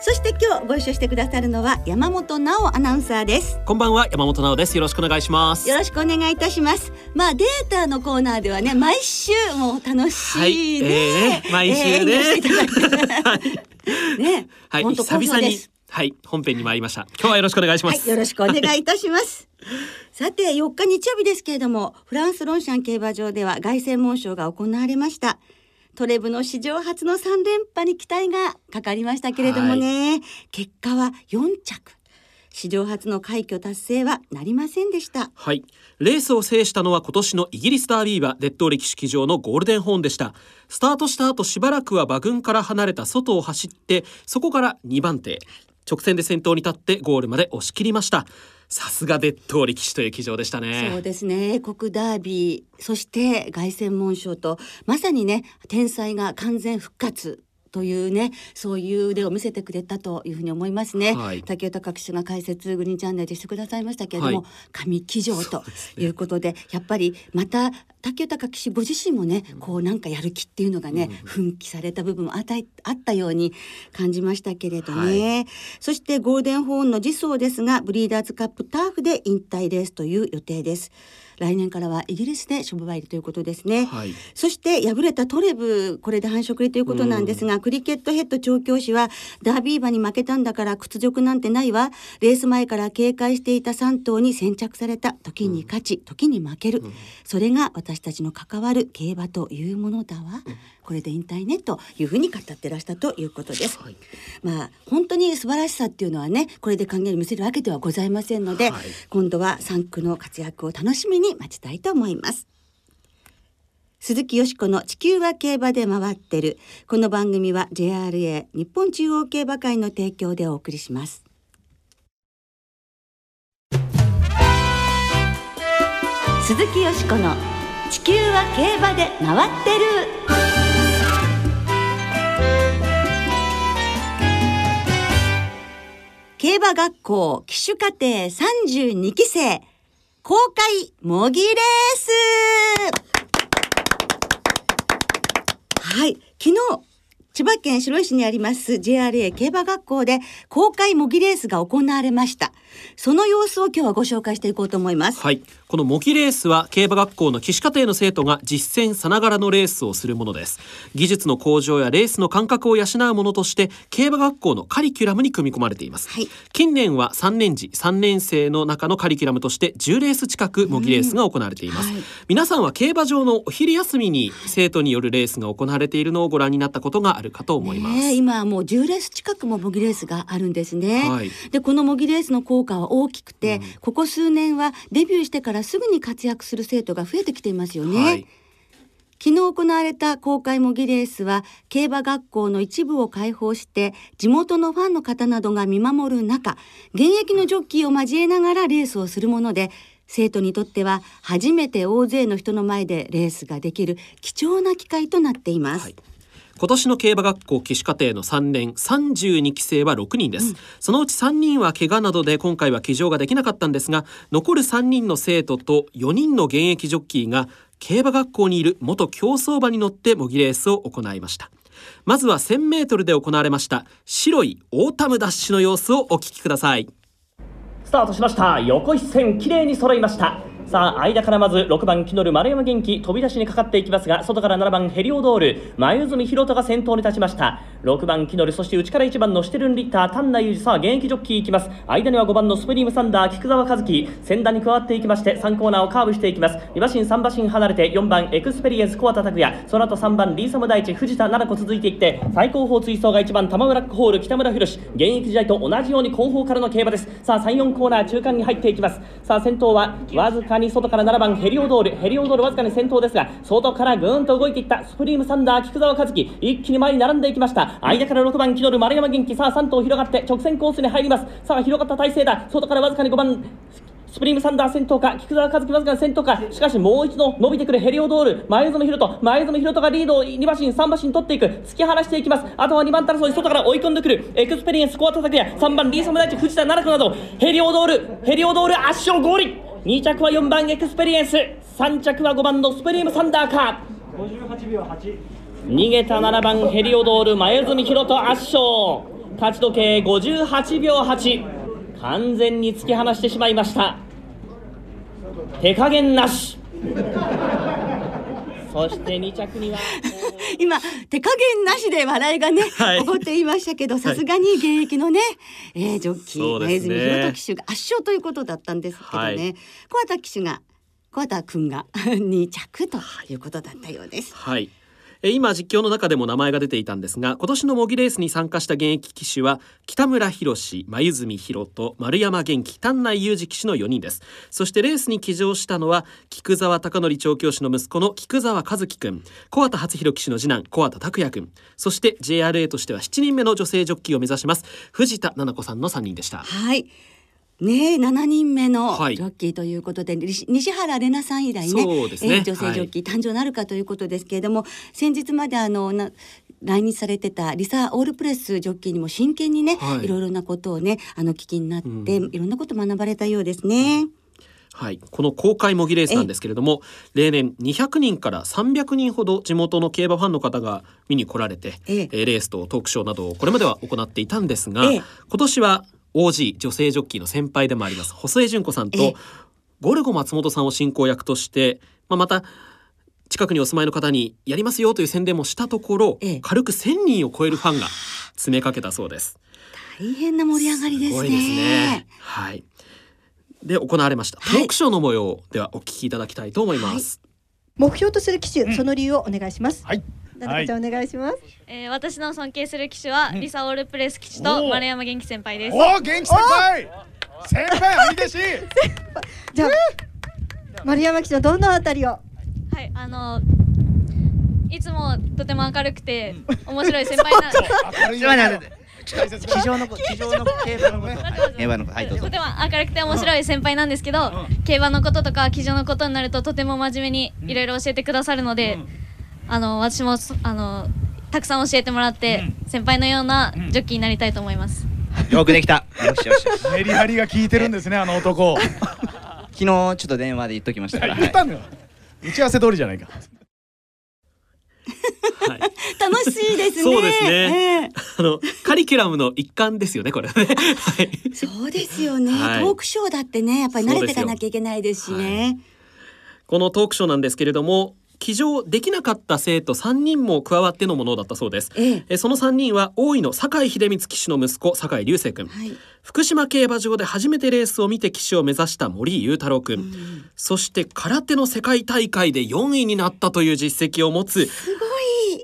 そして今日ご一緒してくださるのは山本直アナウンサーです。こんばんは、山本直です。よろしくお願いします。よろしくお願いいたします。まあデータのコーナーではね、毎週もう楽しいね、毎週ね、ね、本当好評です。はい、本編に参りました。今日はよろしくお願いします、はい、よろしくお願いいたしますさて4日日曜日ですけれども、フランスロンシャン競馬場では凱旋門賞が行われました。トレブの史上初の3連覇に期待がかかりましたけれどもね、はい、結果は4着。史上初の快挙達成はなりませんでした。はい、レースを制したのは今年のイギリスダービー馬デッドーリ騎手騎乗のゴールデンホーンでした。スタートした後しばらくは馬群から離れた外を走って、そこから2番手、直線で先頭に立ってゴールまで押し切りました。さすがデッドーリ騎手という騎乗でしたね。そうですね、英国ダービー、そして凱旋門賞と、まさにね、天才が完全復活というね、そういう腕を見せてくれたというふうに思いますね。はい、竹豊騎手が解説グリーンチャンネルでしてくださいましたけれども、はい、神騎乗ということで、やっぱりまた竹豊騎手ご自身もね、こうなんかやる気っていうのがね、奮起された部分もあったように感じましたけれどね。はい、そしてゴールデンホーンの次走ですが、ブリーダーズカップターフで引退レースという予定です。来年からはイギリスで勝負入りということですね。はい、そして敗れたトレブ、これで反則入りということなんですが、クリケットヘッド調教師は、ダービー馬に負けたんだから屈辱なんてないわ、レース前から警戒していた3頭に先着された、時に勝ち、時に負ける、それが私たちの関わる競馬というものだわ、これで引退ねというふうに語ってらしたということです。はい、まあ本当に素晴らしさっていうのはね、これで還元を見せるわけではございませんので、はい、今度は3区の活躍を楽しみに待ちたいと思います。鈴木淑子の地球は競馬で回ってる。この番組は JRA 日本中央競馬会の提供でお送りします。鈴木淑子の地球は競馬で回ってる。競馬学校騎手課程32期生公開模擬レースはい、昨日千葉県白井市にあります JRA 競馬学校で公開模擬レースが行われました。その様子を今日はご紹介していこうと思います。はい、この模擬レースは競馬学校の騎手課程の生徒が実践さながらのレースをするものです。技術の向上やレースの感覚を養うものとして競馬学校のカリキュラムに組み込まれています。はい、近年は3年次3年生の中のカリキュラムとして10レース近く模擬レースが行われています。はい、皆さんは競馬場のお昼休みに生徒によるレースが行われているのをご覧になったことがあるかと思います。今はもう10レース近くも模擬レースがあるんですね。はい、でこの模擬レースの効果は大きくて、ここ数年はデビューしてからすぐに活躍する生徒が増えてきていますよね。はい、昨日行われた公開模擬レースは競馬学校の一部を開放して地元のファンの方などが見守る中、現役のジョッキーを交えながらレースをするもので、生徒にとっては初めて大勢の人の前でレースができる貴重な機会となっています。はい、今年の競馬学校騎手課程の3年32期生は6人です。そのうち3人は怪我などで今回は騎乗ができなかったんですが、残る3人の生徒と4人の現役ジョッキーが競馬学校にいる元競走馬に乗って模擬レースを行いました。まずは1000メートルで行われました白いオータムダッシュの様子をお聞きください。スタートしました。横一線きれいに揃いました。さあ間からまず6番キノル丸山元気飛び出しにかかっていきますが、外から7番ヘリオドール前泉博人が先頭に立ちました。6番キノル、そして内から1番のシテルンリッター丹内裕二、さあ現役ジョッキーいきます。間には5番のスプリームサンダー菊沢和樹、先段に加わっていきまして3コーナーをカーブしていきます。2馬身3馬身離れて4番エクスペリエンス小畑拓也、その後3番リーサム大地藤田奈々子続いていって、最後方追走が1番玉村ホール北村博史、現役時代と同じように後方からの競馬です。さあ3、4コーナー中間に入っていきます。さあ先頭はわずかさに外から7番ヘリオドール、ヘリオドールわずかに先頭ですが、外からぐーんと動いていったスプリームサンダー菊澤和樹、一気に前に並んでいきました。間から6番気取る丸山元気、さあ3頭広がって直線コースに入ります。さあ広がった体勢だ、外からわずかに5番スプリームサンダー先頭か、菊澤和樹わずかに先頭か、しかしもう一度伸びてくるヘリオドール、前園大翔、前園大翔がリードを2馬身、3馬身取っていく、突き放していきます。あとは2番争い、外から追い込んでくる、エクスペリエンス、小畑拓也、3番リーサム大地、藤田奈々子など、ヘリオドール、圧勝ゴール、2着は4番エクスペリエンス、3着は5番のスプリームサンダーか。58秒8。逃げた7番ヘリオドール、前園大翔圧勝、勝ち時計58秒8。完全に突き放してしまいました。手加減なしそして2着には今手加減なしで笑いがね、はい、起こっていましたけど、さすがに現役のね、ジョッキー、前泉大翔騎手が圧勝ということだったんですけどね、はい、小畑君が2着ということだったようです。はい、今実況の中でも名前が出ていたんですが、今年の模擬レースに参加した現役騎手は北村博士、真泉大翔、丸山元気、丹内裕二騎手の4人です。そしてレースに騎乗したのは菊澤孝則調教師の息子の菊澤和樹くん、小畑初弘騎手の次男小畑拓也くん、そして JRA としては7人目の女性ジョッキーを目指します藤田奈々子さんの3人でした。はい、ねえ、7人目のジョッキーということで、はい、西原玲奈さん以来 ね、女性ジョッキー誕生なるかということですけれども、はい、先日まで来日されてたリサ・オールプレスジョッキーにも真剣にね、はい、いろいろなことをね聞きになって、うん、いろんなこと学ばれたようですね、うん、はい、この公開模擬レースなんですけれども、例年200人から300人ほど地元の競馬ファンの方が見に来られて、レースとトークショーなどをこれまでは行っていたんですが、今年はOG 女性ジョッキーの先輩でもあります細江純子さんとゴルゴ松本さんを進行役として、また近くにお住まいの方にやりますよという宣伝もしたところ、軽く1000人を超えるファンが詰めかけたそうです。大変な盛り上がりですね。すごいですね。はい、で行われましたトークショーの模様ではお聞きいただきたいと思います、はい、目標とする騎手、その理由をお願いします、うん、はい、奈々子ちゃんお願いします、はい、私の尊敬する騎手は、うん、リサ・オールプレス騎手と丸山元気先輩です。おお、元気先輩、兄弟子じゃあ丸山騎手はどのあたりを、はい、いつもとても明るくて、うん、面白い先輩なとても明るくて面白い先輩なんですけど、うん、競馬のこととか騎乗のことになるととても真面目にいろいろ教えてくださるので、うんうん、私もたくさん教えてもらって、うん、先輩のようなジョッキーになりたいと思います、うん、よくできたよしメリハリが効いてるんですね、あの男昨日ちょっと電話で言っときましたから、言ったんだよ、打ち合わせ通りじゃないかはい、楽しいですね。そうですね、カリキュラムの一環ですよねこれはね、はい、そうですよね、はい、トークショーだってねやっぱり慣れていかなきゃいけないですしね、はい、このトークショーなんですけれども、騎乗できなかった生徒3人も加わってのものだったそうです、その3人は大井の酒井秀光騎手の息子酒井隆成君、はい、福島競馬場で初めてレースを見て騎手を目指した森井雄太郎君、うん、そして空手の世界大会で4位になったという実績を持つ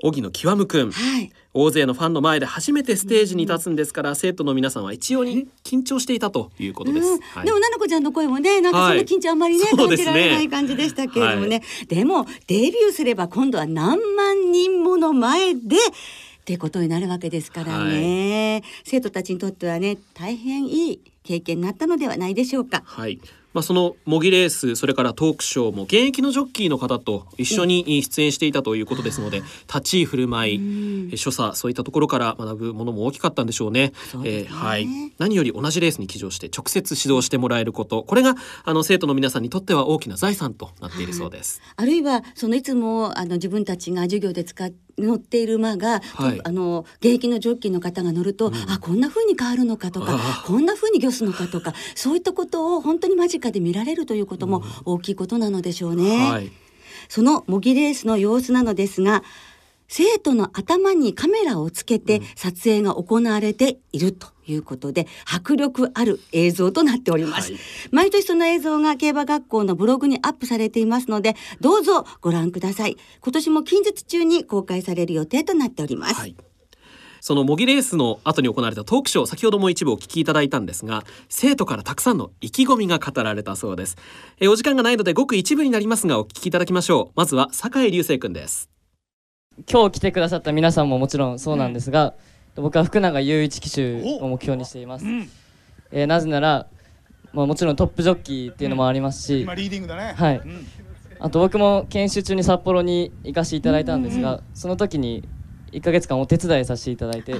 荻野極君、はい、大勢のファンの前で初めてステージに立つんですから、うん、生徒の皆さんは一様に緊張していたということです、うん、はい、でも奈々子ちゃんの声もね、なんかその緊張あんまりね、はい、感じられない感じでしたけれどもね、はい、でもデビューすれば今度は何万人もの前でってことになるわけですからね、はい、生徒たちにとってはね大変いい経験になったのではないでしょうか。はい、その模擬レース、それからトークショーも現役のジョッキーの方と一緒に出演していたということですので、立ち居振る舞い、所作、そういったところから学ぶものも大きかったんでしょうね。はい、何より同じレースに騎乗して直接指導してもらえること、これが生徒の皆さんにとっては大きな財産となっているそうです、はい、あるいはいつも自分たちが授業で乗っている馬が、はい、現役のジョッキーの方が乗ると、うん、こんな風に変わるのかとか、こんな風に御すのかとか、そういったことを本当に間近で見られるということも大きいことなのでしょうね、うん、はい、その模擬レースの様子なのですが、生徒の頭にカメラをつけて撮影が行われているということで、迫力ある映像となっております、はい、毎年その映像が競馬学校のブログにアップされていますので、どうぞご覧ください。今年も近日中に公開される予定となっております、はい、その模擬レースの後に行われたトークショー、先ほども一部お聞きいただいたんですが、生徒からたくさんの意気込みが語られたそうです。お時間がないのでごく一部になりますがお聞きいただきましょう。まずは酒井流星君です。今日来てくださった皆さんももちろんそうなんですが、僕は福永祐一騎手を目標にしています、なぜなら、もちろんトップジョッキーっていうのもありますし、今リーディングだね、はい、あと僕も研修中に札幌に行かせていただいたんですが、その時に1ヶ月間お手伝いさせていただいて、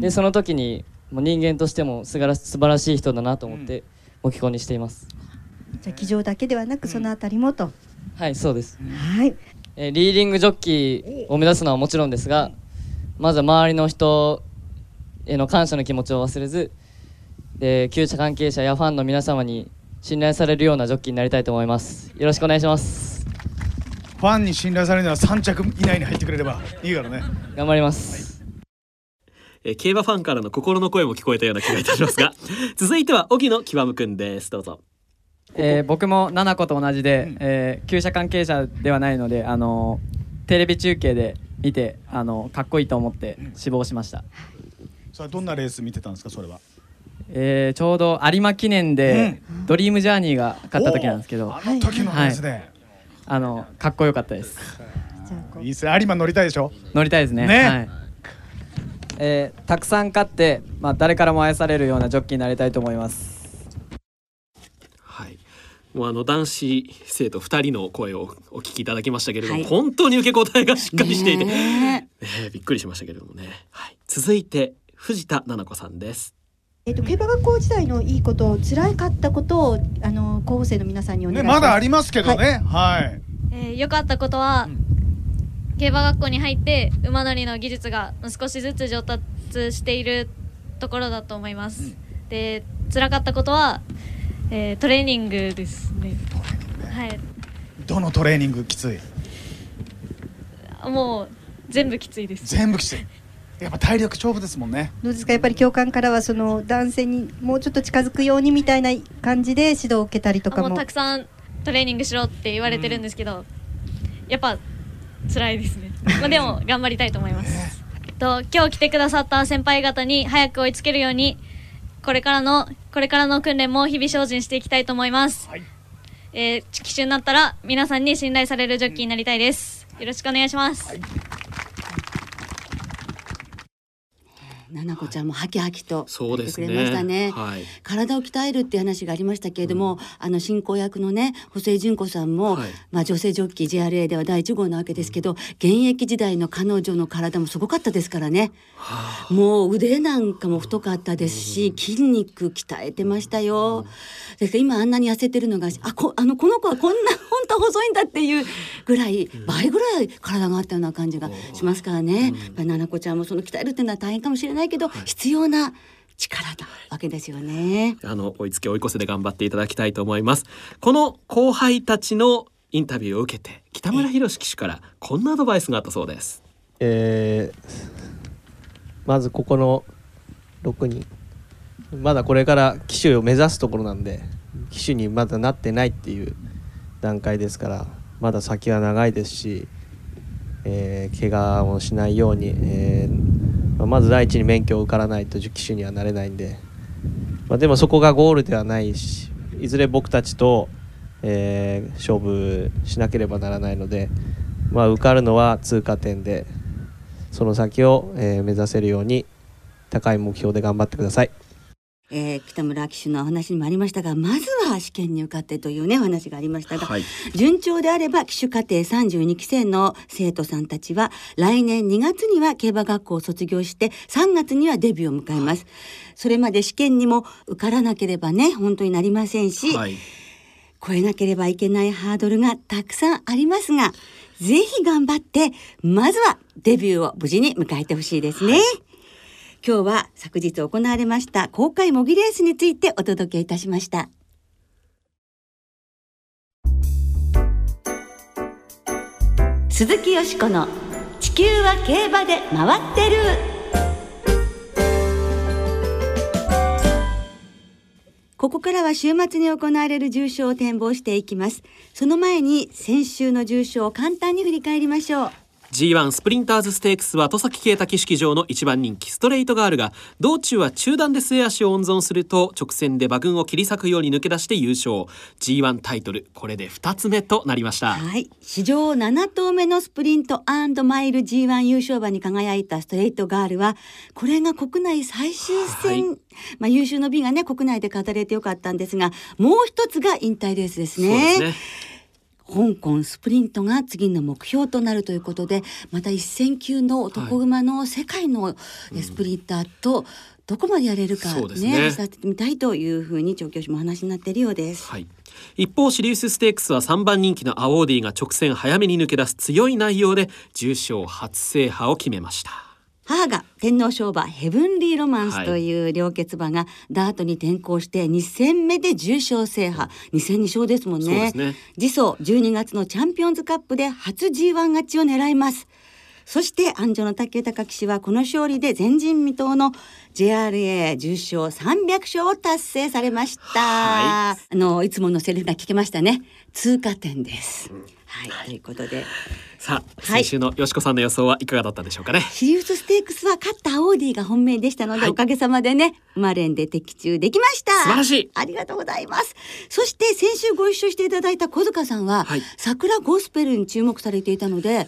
でその時に人間としても素晴らしい人だなと思って目標にしています。じゃあ騎乗だけではなくそのあたりもと、はいそうです、はい、リーディングジョッキーを目指すのはもちろんですが、まずは周りの人への感謝の気持ちを忘れず、厩舎関係者やファンの皆様に信頼されるようなジョッキーになりたいと思います。よろしくお願いします。ファンに信頼されるのは3着以内に入ってくれればいいからね。頑張ります、競馬ファンからの心の声も聞こえたような気がいたしますが続いては荻野極くんです。どうぞ。僕も七子と同じで、厩舎関係者ではないので、テレビ中継で見てかっこいいと思って志望しました、さあどんなレース見てたんですか。それはちょうど有馬記念でドリームジャーニーが勝った時なんですけど、あの時のレースで、かっこよかったです。いいですね。有馬乗りたいでしょ。乗りたいですね、はい、たくさん勝って、誰からも愛されるようなジョッキーになりたいと思います。もう男子生徒2人の声をお聞きいただきましたけれども、はい、本当に受け答えがしっかりしていて、びっくりしましたけれどもね、はい、続いて藤田七子さんです。競馬学校時代のいいことを、辛かったことを候補生の皆さんにお願いします、まだありますけどね、はい、良かったことは、競馬学校に入って馬乗りの技術が少しずつ上達しているところだと思います、で、辛かったことはトレーニングですね。はい。どのトレーニングきつい？もう全部きついです。全部きつい。やっぱ体力勝負ですもんね。どうですか、やっぱり教官からはその男性にもうちょっと近づくようにみたいな感じで指導を受けたりとかも。もうたくさんトレーニングしろって言われてるんですけど、やっぱ辛いですね。でも頑張りたいと思います。今日来てくださった先輩方に早く追いつけるように。これからの訓練も日々精進していきたいと思います、騎手になったら皆さんに信頼されるジョッキーになりたいです、よろしくお願いします、七子ちゃんもハキハキと言ってくれましたね、体を鍛えるって話がありましたけれども、進行役のね補正純子さんも、女性ジョッキー JRA では第1号なわけですけど、現役時代の彼女の体もすごかったですからね、もう腕なんかも太かったですし、筋肉鍛えてましたよ、ですから今あんなに痩せてるのがこの子はこんな本当細いんだっていうぐらい、倍ぐらい体があったような感じがしますからね、七子ちゃんもその鍛えるっていうのは大変かもしれないけど、必要な力だわけですよね。追いつけ追い越せで頑張っていただきたいと思います。この後輩たちのインタビューを受けて北村博騎手からこんなアドバイスがあったそうです、まずここの6人、まだこれから騎手を目指すところなんで、騎手にまだなってないっていう段階ですから、まだ先は長いですし、怪我をしないように、まず第一に免許を受からないと騎手にはなれないんで、でもそこがゴールではないし、いずれ僕たちと、勝負しなければならないので、受かるのは通過点で、その先を、目指せるように高い目標で頑張ってください。北村騎手のお話にもありましたが、まずは試験に受かってというねお話がありましたが、順調であれば騎手課程32期生の生徒さんたちは来年2月には競馬学校を卒業して、3月にはデビューを迎えます、それまで試験にも受からなければね本当になりませんし、越えなければいけないハードルがたくさんありますが、ぜひ頑張ってまずはデビューを無事に迎えてほしいですね、今日は昨日行われました公開模擬レースについてお届けいたしました。鈴木よしこの地球は競馬で回ってる。ここからは週末に行われる重賞を展望していきます。その前に先週の重賞を簡単に振り返りましょう。G1 スプリンターズステークスは戸崎圭太騎手騎乗の1番人気ストレートガールが道中は中段で末足を温存すると直線で馬群を切り裂くように抜け出して優勝。 G1 タイトルこれで2つ目となりました。はい、史上7頭目のスプリント&マイル G1 優勝馬に輝いたストレートガールはこれが国内最終戦、はい、優秀の美がね国内で語れてよかったんですが、もう一つが引退レースですね。そうですね、香港スプリントが次の目標となるということで、また1000級の男馬の世界のスプリンターとどこまでやれるかね、させてみたいというふうに調教師も話になっているようです。はい、一方シリウスステークスは3番人気のアオーディが直線早めに抜け出す強い内容で重賞初制覇を決めました。母が天皇賞馬ヘブンリーロマンスという両決馬がダートに転向して2戦目で重賞制覇、2戦2勝ですもんね。次走12月のチャンピオンズカップで初 G1 勝ちを狙います。そして安城の武豊騎手はこの勝利で前人未到の JRA 重賞300勝を達成されました。はい、いつものセリフが聞けましたね。通過点です、うん、はい、ということでさあ先週のよしこさんの予想はいかがだったでしょうかね。シリウスステークスは勝ったオーディが本命でしたので、はい、おかげさまでね馬連で的中できました。素晴らしい、ありがとうございます。そして先週ご一緒していただいた小塚さんは、はい、桜ゴスペルに注目されていたので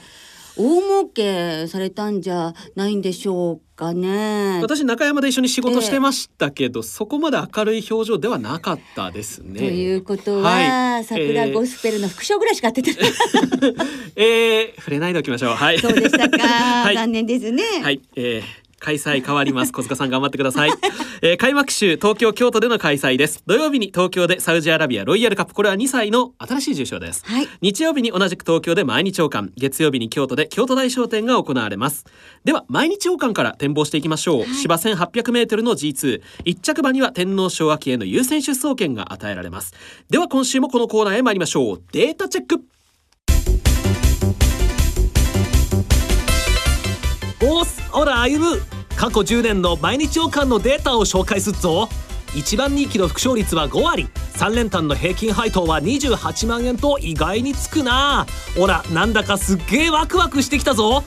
大儲けされたんじゃないんでしょうかね。私中山で一緒に仕事してましたけど、そこまで明るい表情ではなかったですね。ということは、はい、桜ゴスペルの副賞ぐらいしか当ててない。触れないでおきましょう。はい、そうでしたか。はい、残念ですね。はい、開催変わります。小塚さん頑張ってください。開幕週東京京都での開催です。土曜日に東京でサウジアラビアロイヤルカップ、これは2歳の新しい重賞です。はい、日曜日に同じく東京で毎日王冠、月曜日に京都で京都大賞典が行われます。では毎日王冠から展望していきましょう。はい、芝 1800m の G2 一着馬には天皇賞秋への優先出走権が与えられます。では今週もこのコーナーへ参りましょう。データチェック。オースオラ歩む過去10年の毎日王冠のデータを紹介すっぞ。1番人気の副勝率は5割、3連単の平均配当は28万円と意外につくな。オラなんだかすっげーワクワクしてきたぞ。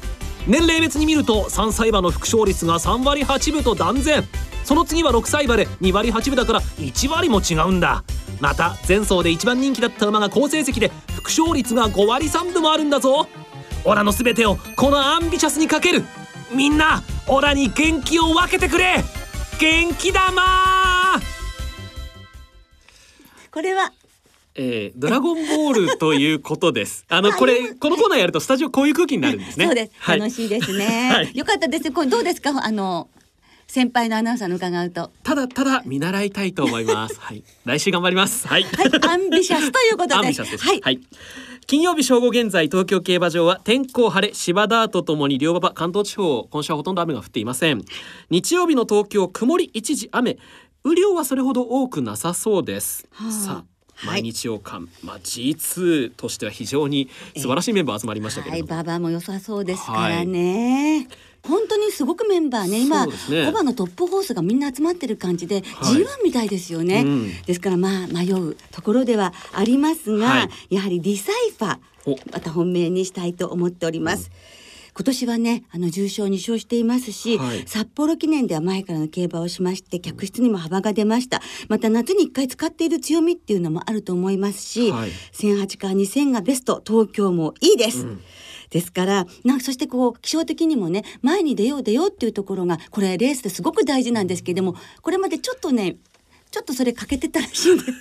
年齢別に見ると3歳馬の副勝率が3割8分と断然、その次は6歳馬で2割8分だから1割も違うんだ。また前走で1番人気だった馬が好成績で副勝率が5割3分もあるんだぞ。オラの全てをこのアンビシャスにかける。みんなオラに元気を分けてくれ。元気玉。これは、ドラゴンボールということです。このコーナーやるとスタジオこういう空気になるんですね。そうです、はい、楽しいですね。はい、よかったです。これどうですか、先輩のアナウンサーの伺うと。ただ見習いたいと思います。はい、来週頑張ります。はい、はい、アンビシャスということです。はい、はい、金曜日正午現在東京競馬場は天候晴れ、芝ダートともに両馬場、関東地方今週はほとんど雨が降っていません。日曜日の東京曇り一時雨、雨量はそれほど多くなさそうです。さあ毎日王冠、はい、G2 としては非常に素晴らしいメンバー集まりましたけれども、はい、馬場も良さそうですからね、はい、本当にすごくメンバーね、今コバのトップホースがみんな集まってる感じで、はい、G1 みたいですよね、うん、ですからまあ迷うところではありますが、はい、やはりディサイファまた本命にしたいと思っております。うん、今年はね重賞2勝していますし、はい、札幌記念では前からの競馬をしまして客室にも幅が出ました。また夏に1回使っている強みっていうのもあると思いますし、はい、1008から2000がベスト、東京もいいです、うん、ですからそして気象的にもね前に出ようっていうところがこれレースですごく大事なんですけれども、これまでちょっとそれ欠けてたらしいんです。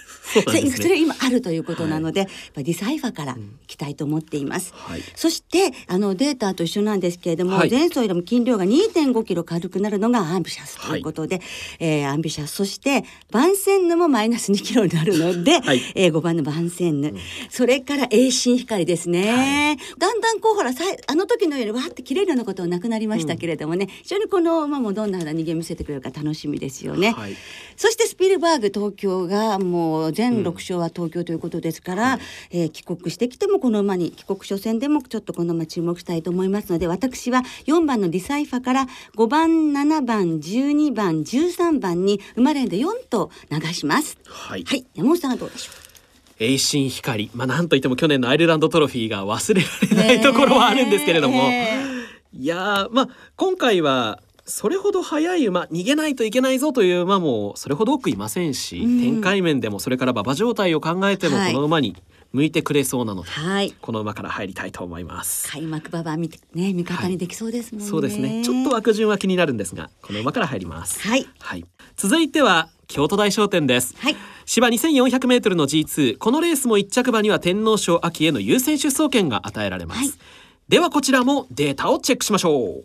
それが今あるということなので、はい、やっぱディサイファからいきたいと思っています。はい、そしてデータと一緒なんですけれども、はい、前走よりも斤量が 2.5 キロ軽くなるのがアンビシャスということで、はい、アンビシャス、そして番線ヌもマイナス2キロになるので、はい、5番の番線ヌ、うん、それから栄新光ですね、はい、だんだんほら時のようにわーって切れるようなことはなくなりましたけれどもね、うん、非常にこの馬もどんな逃げ見せてくれるか楽しみですよね。はい、そしてスピルバーグ東京がもう全6勝は東京ということですから、うん、帰国してきてもこの馬に帰国初戦でもちょっとこの馬注目したいと思いますので、私は4番のディサイファから5番7番12番13番に馬連で4頭流します。はい、はい、山本さんはどうでしょう。栄新光、まあ、なんといっても去年のアイルランドトロフィーが忘れられないところはあるんですけれども、いや、まあ、今回はそれほど速い馬、逃げないといけないぞという馬もそれほど多くいませんし、うん、展開面でもそれから馬場状態を考えてもこの馬に向いてくれそうなので、はい、この馬から入りたいと思います。開幕馬場、ね、味方にできそうですもんね、はい、そうですね。ちょっと枠順は気になるんですが、この馬から入ります、はいはい、続いては京都大賞典です、はい、芝 2400m の G2、 このレースも1着馬には天皇賞秋への優先出走権が与えられます、はい、ではこちらもデータをチェックしましょう。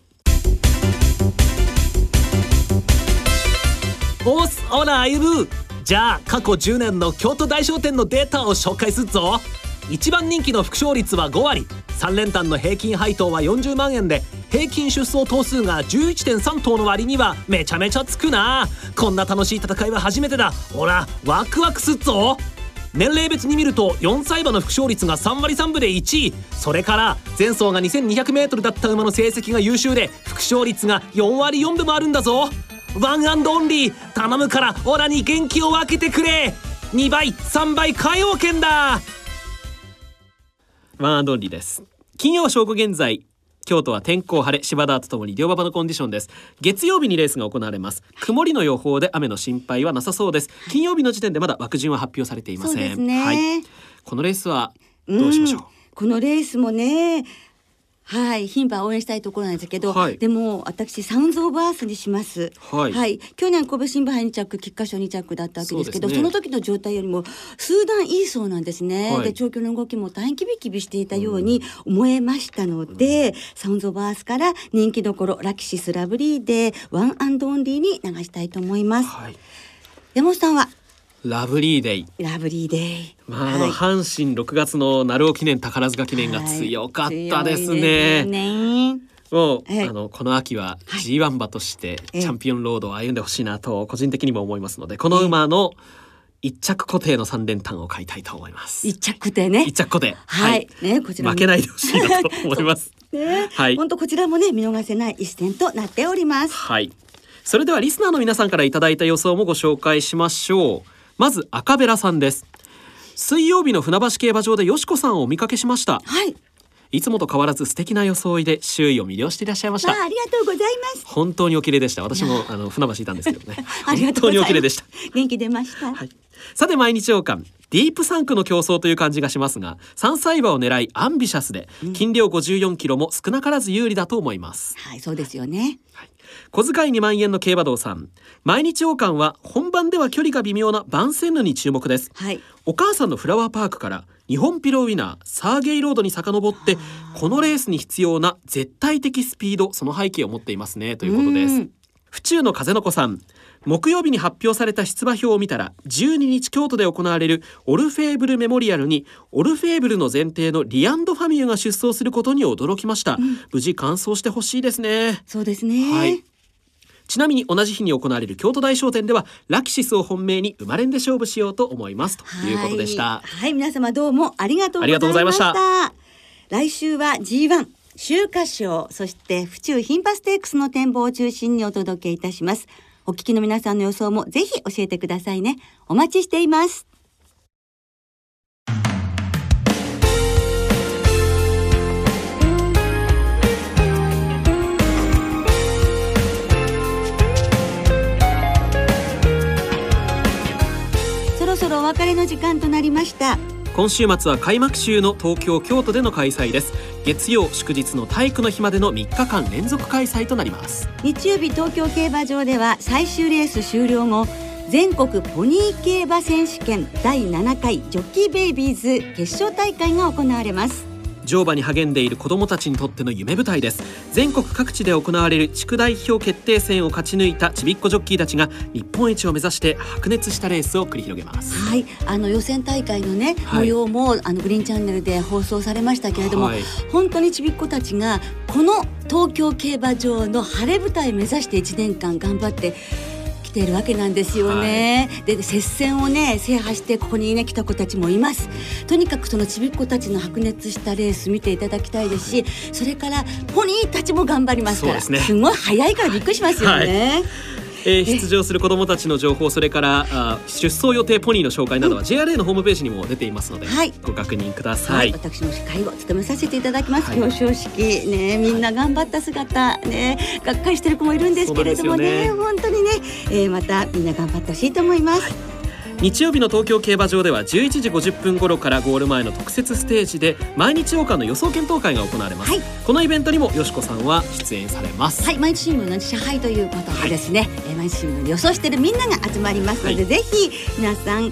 ホースオライブ、じゃあ過去10年の京都大賞典のデータを紹介するぞ。1番人気の副勝率は5割、3連単の平均配当は40万円で、平均出走頭数が 11.3 頭の割にはめちゃめちゃつくな。こんな楽しい戦いは初めてだ。ほらワクワクすっぞ。年齢別に見ると4歳馬の副勝率が3割3分で1位、それから前走が 2200m だった馬の成績が優秀で副勝率が4割4分もあるんだぞ。ワンアンドオンリー、頼むからオラに元気を分けてくれ。2倍3倍買おう券だ。ワンアンドオンリーです。金曜正午現在、京都は天候晴れ、芝ダーとともに両馬場のコンディションです。月曜日にレースが行われます。曇りの予報で雨の心配はなさそうです。金曜日の時点でまだ枠順は発表されていません。そうですね、はい、このレースはどうしましょう、このレースもね、はい、牝馬応援したいところなんですけど、はい、でも私サウンズオブアースにします、はいはい、去年神戸新聞杯2着菊花賞2着だったわけですけど、 その時の状態よりも数段いいそうなんですね、はい、で調教の動きも大変キビキビしていたように思えましたので、うん、サウンズオブアースから人気どころラキシスラブリーでワンアンドオンリーに流したいと思います、はい、山本さんはラブリーデイ。ラブリーデイ。まあ、はい、阪神6月の鳴尾記念、宝塚記念が強かったですね。はい、もうこの秋は G1 馬としてチャンピオンロードを歩んでほしいなと個人的にも思いますので、この馬の1着固定の3連単を買いたいと思います。1着固定ね。1着固定。はい。はい、ね、こちら負けないでほしいなと思います。ね、はい。本当こちらもね、見逃せない一戦となっております。はい。それではリスナーの皆さんからいただいた予想もご紹介しましょう。まず赤べらさんです。水曜日の船橋競馬場でよしこさんをお見かけしました、はい、いつもと変わらず素敵な装いで周囲を魅了していらっしゃいました。ありがとうございます。本当にお綺麗でした。私も船橋いたんですけどね本当にお綺麗でした。元気出ました、はい、さて毎日王冠、ディープ3区の競争という感じがしますが、3歳馬を狙いアンビシャスで、斤量54キロも少なからず有利だと思います、はい、そうですよね、はい、小遣い2万円の競馬道さん、毎日王冠は本番では距離が微妙なバンセンヌに注目です、はい、お母さんのフラワーパークから日本ピローウィナーサーゲイロードに遡って、このレースに必要な絶対的スピード、その背景を持っていますねということです。府中の風の子さん、木曜日に発表された出馬表を見たら、12日京都で行われるオルフェーブルメモリアルにオルフェーブルの前提のリアンドファミューが出走することに驚きました、うん、無事完走してほしいですね。そうですね、はい、ちなみに同じ日に行われる京都大賞典ではラキシスを本命に馬連で勝負しようと思いますということでした。はい、はい、皆様どうもありがとうございました。来週は G1秋華賞、そして府中牝馬ステークスの展望を中心にお届けいたします。お聞きの皆さんの予想もぜひ教えてくださいね。お待ちしています。そろそろお別れの時間となりました。今週末は開幕週の東京京都での開催です。月曜祝日の体育の日までの3日間連続開催となります。日曜日東京競馬場では最終レース終了後、全国ポニー競馬選手権第7回ジョッキーベイビーズ決勝大会が行われます。乗馬に励んでいる子どもたちにとっての夢舞台です。全国各地で行われる地区代表決定戦を勝ち抜いたちびっこジョッキーたちが日本一を目指して白熱したレースを繰り広げます、はい、予選大会の、ね、はい、模様もグリーンチャンネルで放送されましたけれども、はい、本当にちびっこたちがこの東京競馬場の晴れ舞台を目指して1年間頑張ってているわけなんですよね、はい、で接戦をね制覇してここにね来た子たちもいます。とにかくそのちびっ子たちの白熱したレース見ていただきたいですし、はい、それからポニーたちも頑張りますから、 すごい早いからびっくりしますよね、はい、出場する子どもたちの情報、それから出走予定ポニーの紹介などは JRA のホームページにも出ていますので、はい、ご確認ください、はい、私も司会を務めさせていただきます、はい、表彰式、ね、みんな頑張った姿、ね、がっかりしてる子もいるんですけれども ね、本当にね、またみんな頑張ってほしいと思います、はい。日曜日の東京競馬場では11時50分頃からゴール前の特設ステージで毎日王冠の予想検討会が行われます、はい、このイベントにもよしこさんは出演されます、はい、毎日新聞の社配ということでですね、はい、毎日新聞の予想しているみんなが集まりますので、はい、ぜひ皆さん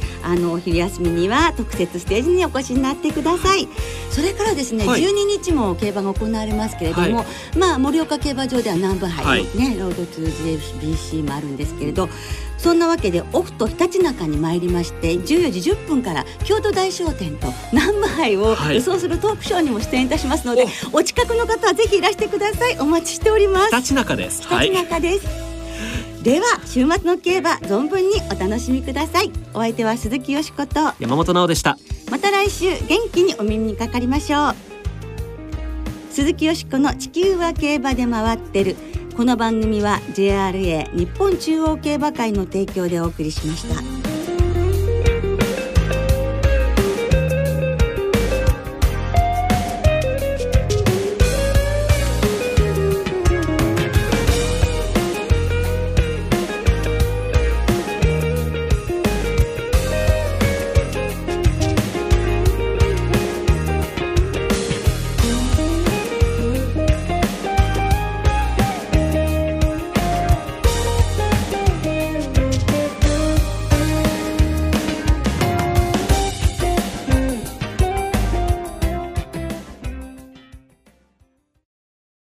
お昼休みには特設ステージにお越しになってください。それからですね、はい、12日も競馬が行われますけれども、はい、まあ、盛岡競馬場では南部杯、はいね、ロード 2JBC もあるんですけれど、そんなわけでオフとひたちなかに参りまして、14時10分から京都大賞典と南部杯を予想するトークショーにも出演いたしますので、はい、お近くの方はぜひいらしてください。お待ちしております。ひたちなかです。ひたちなかです、はい、では週末の競馬存分にお楽しみください。お相手は鈴木よしこと山本直でした。また来週元気にお耳にかかりましょう。鈴木よしこの地球は競馬で回ってる。この番組は JRA 日本中央競馬会の提供でお送りしました。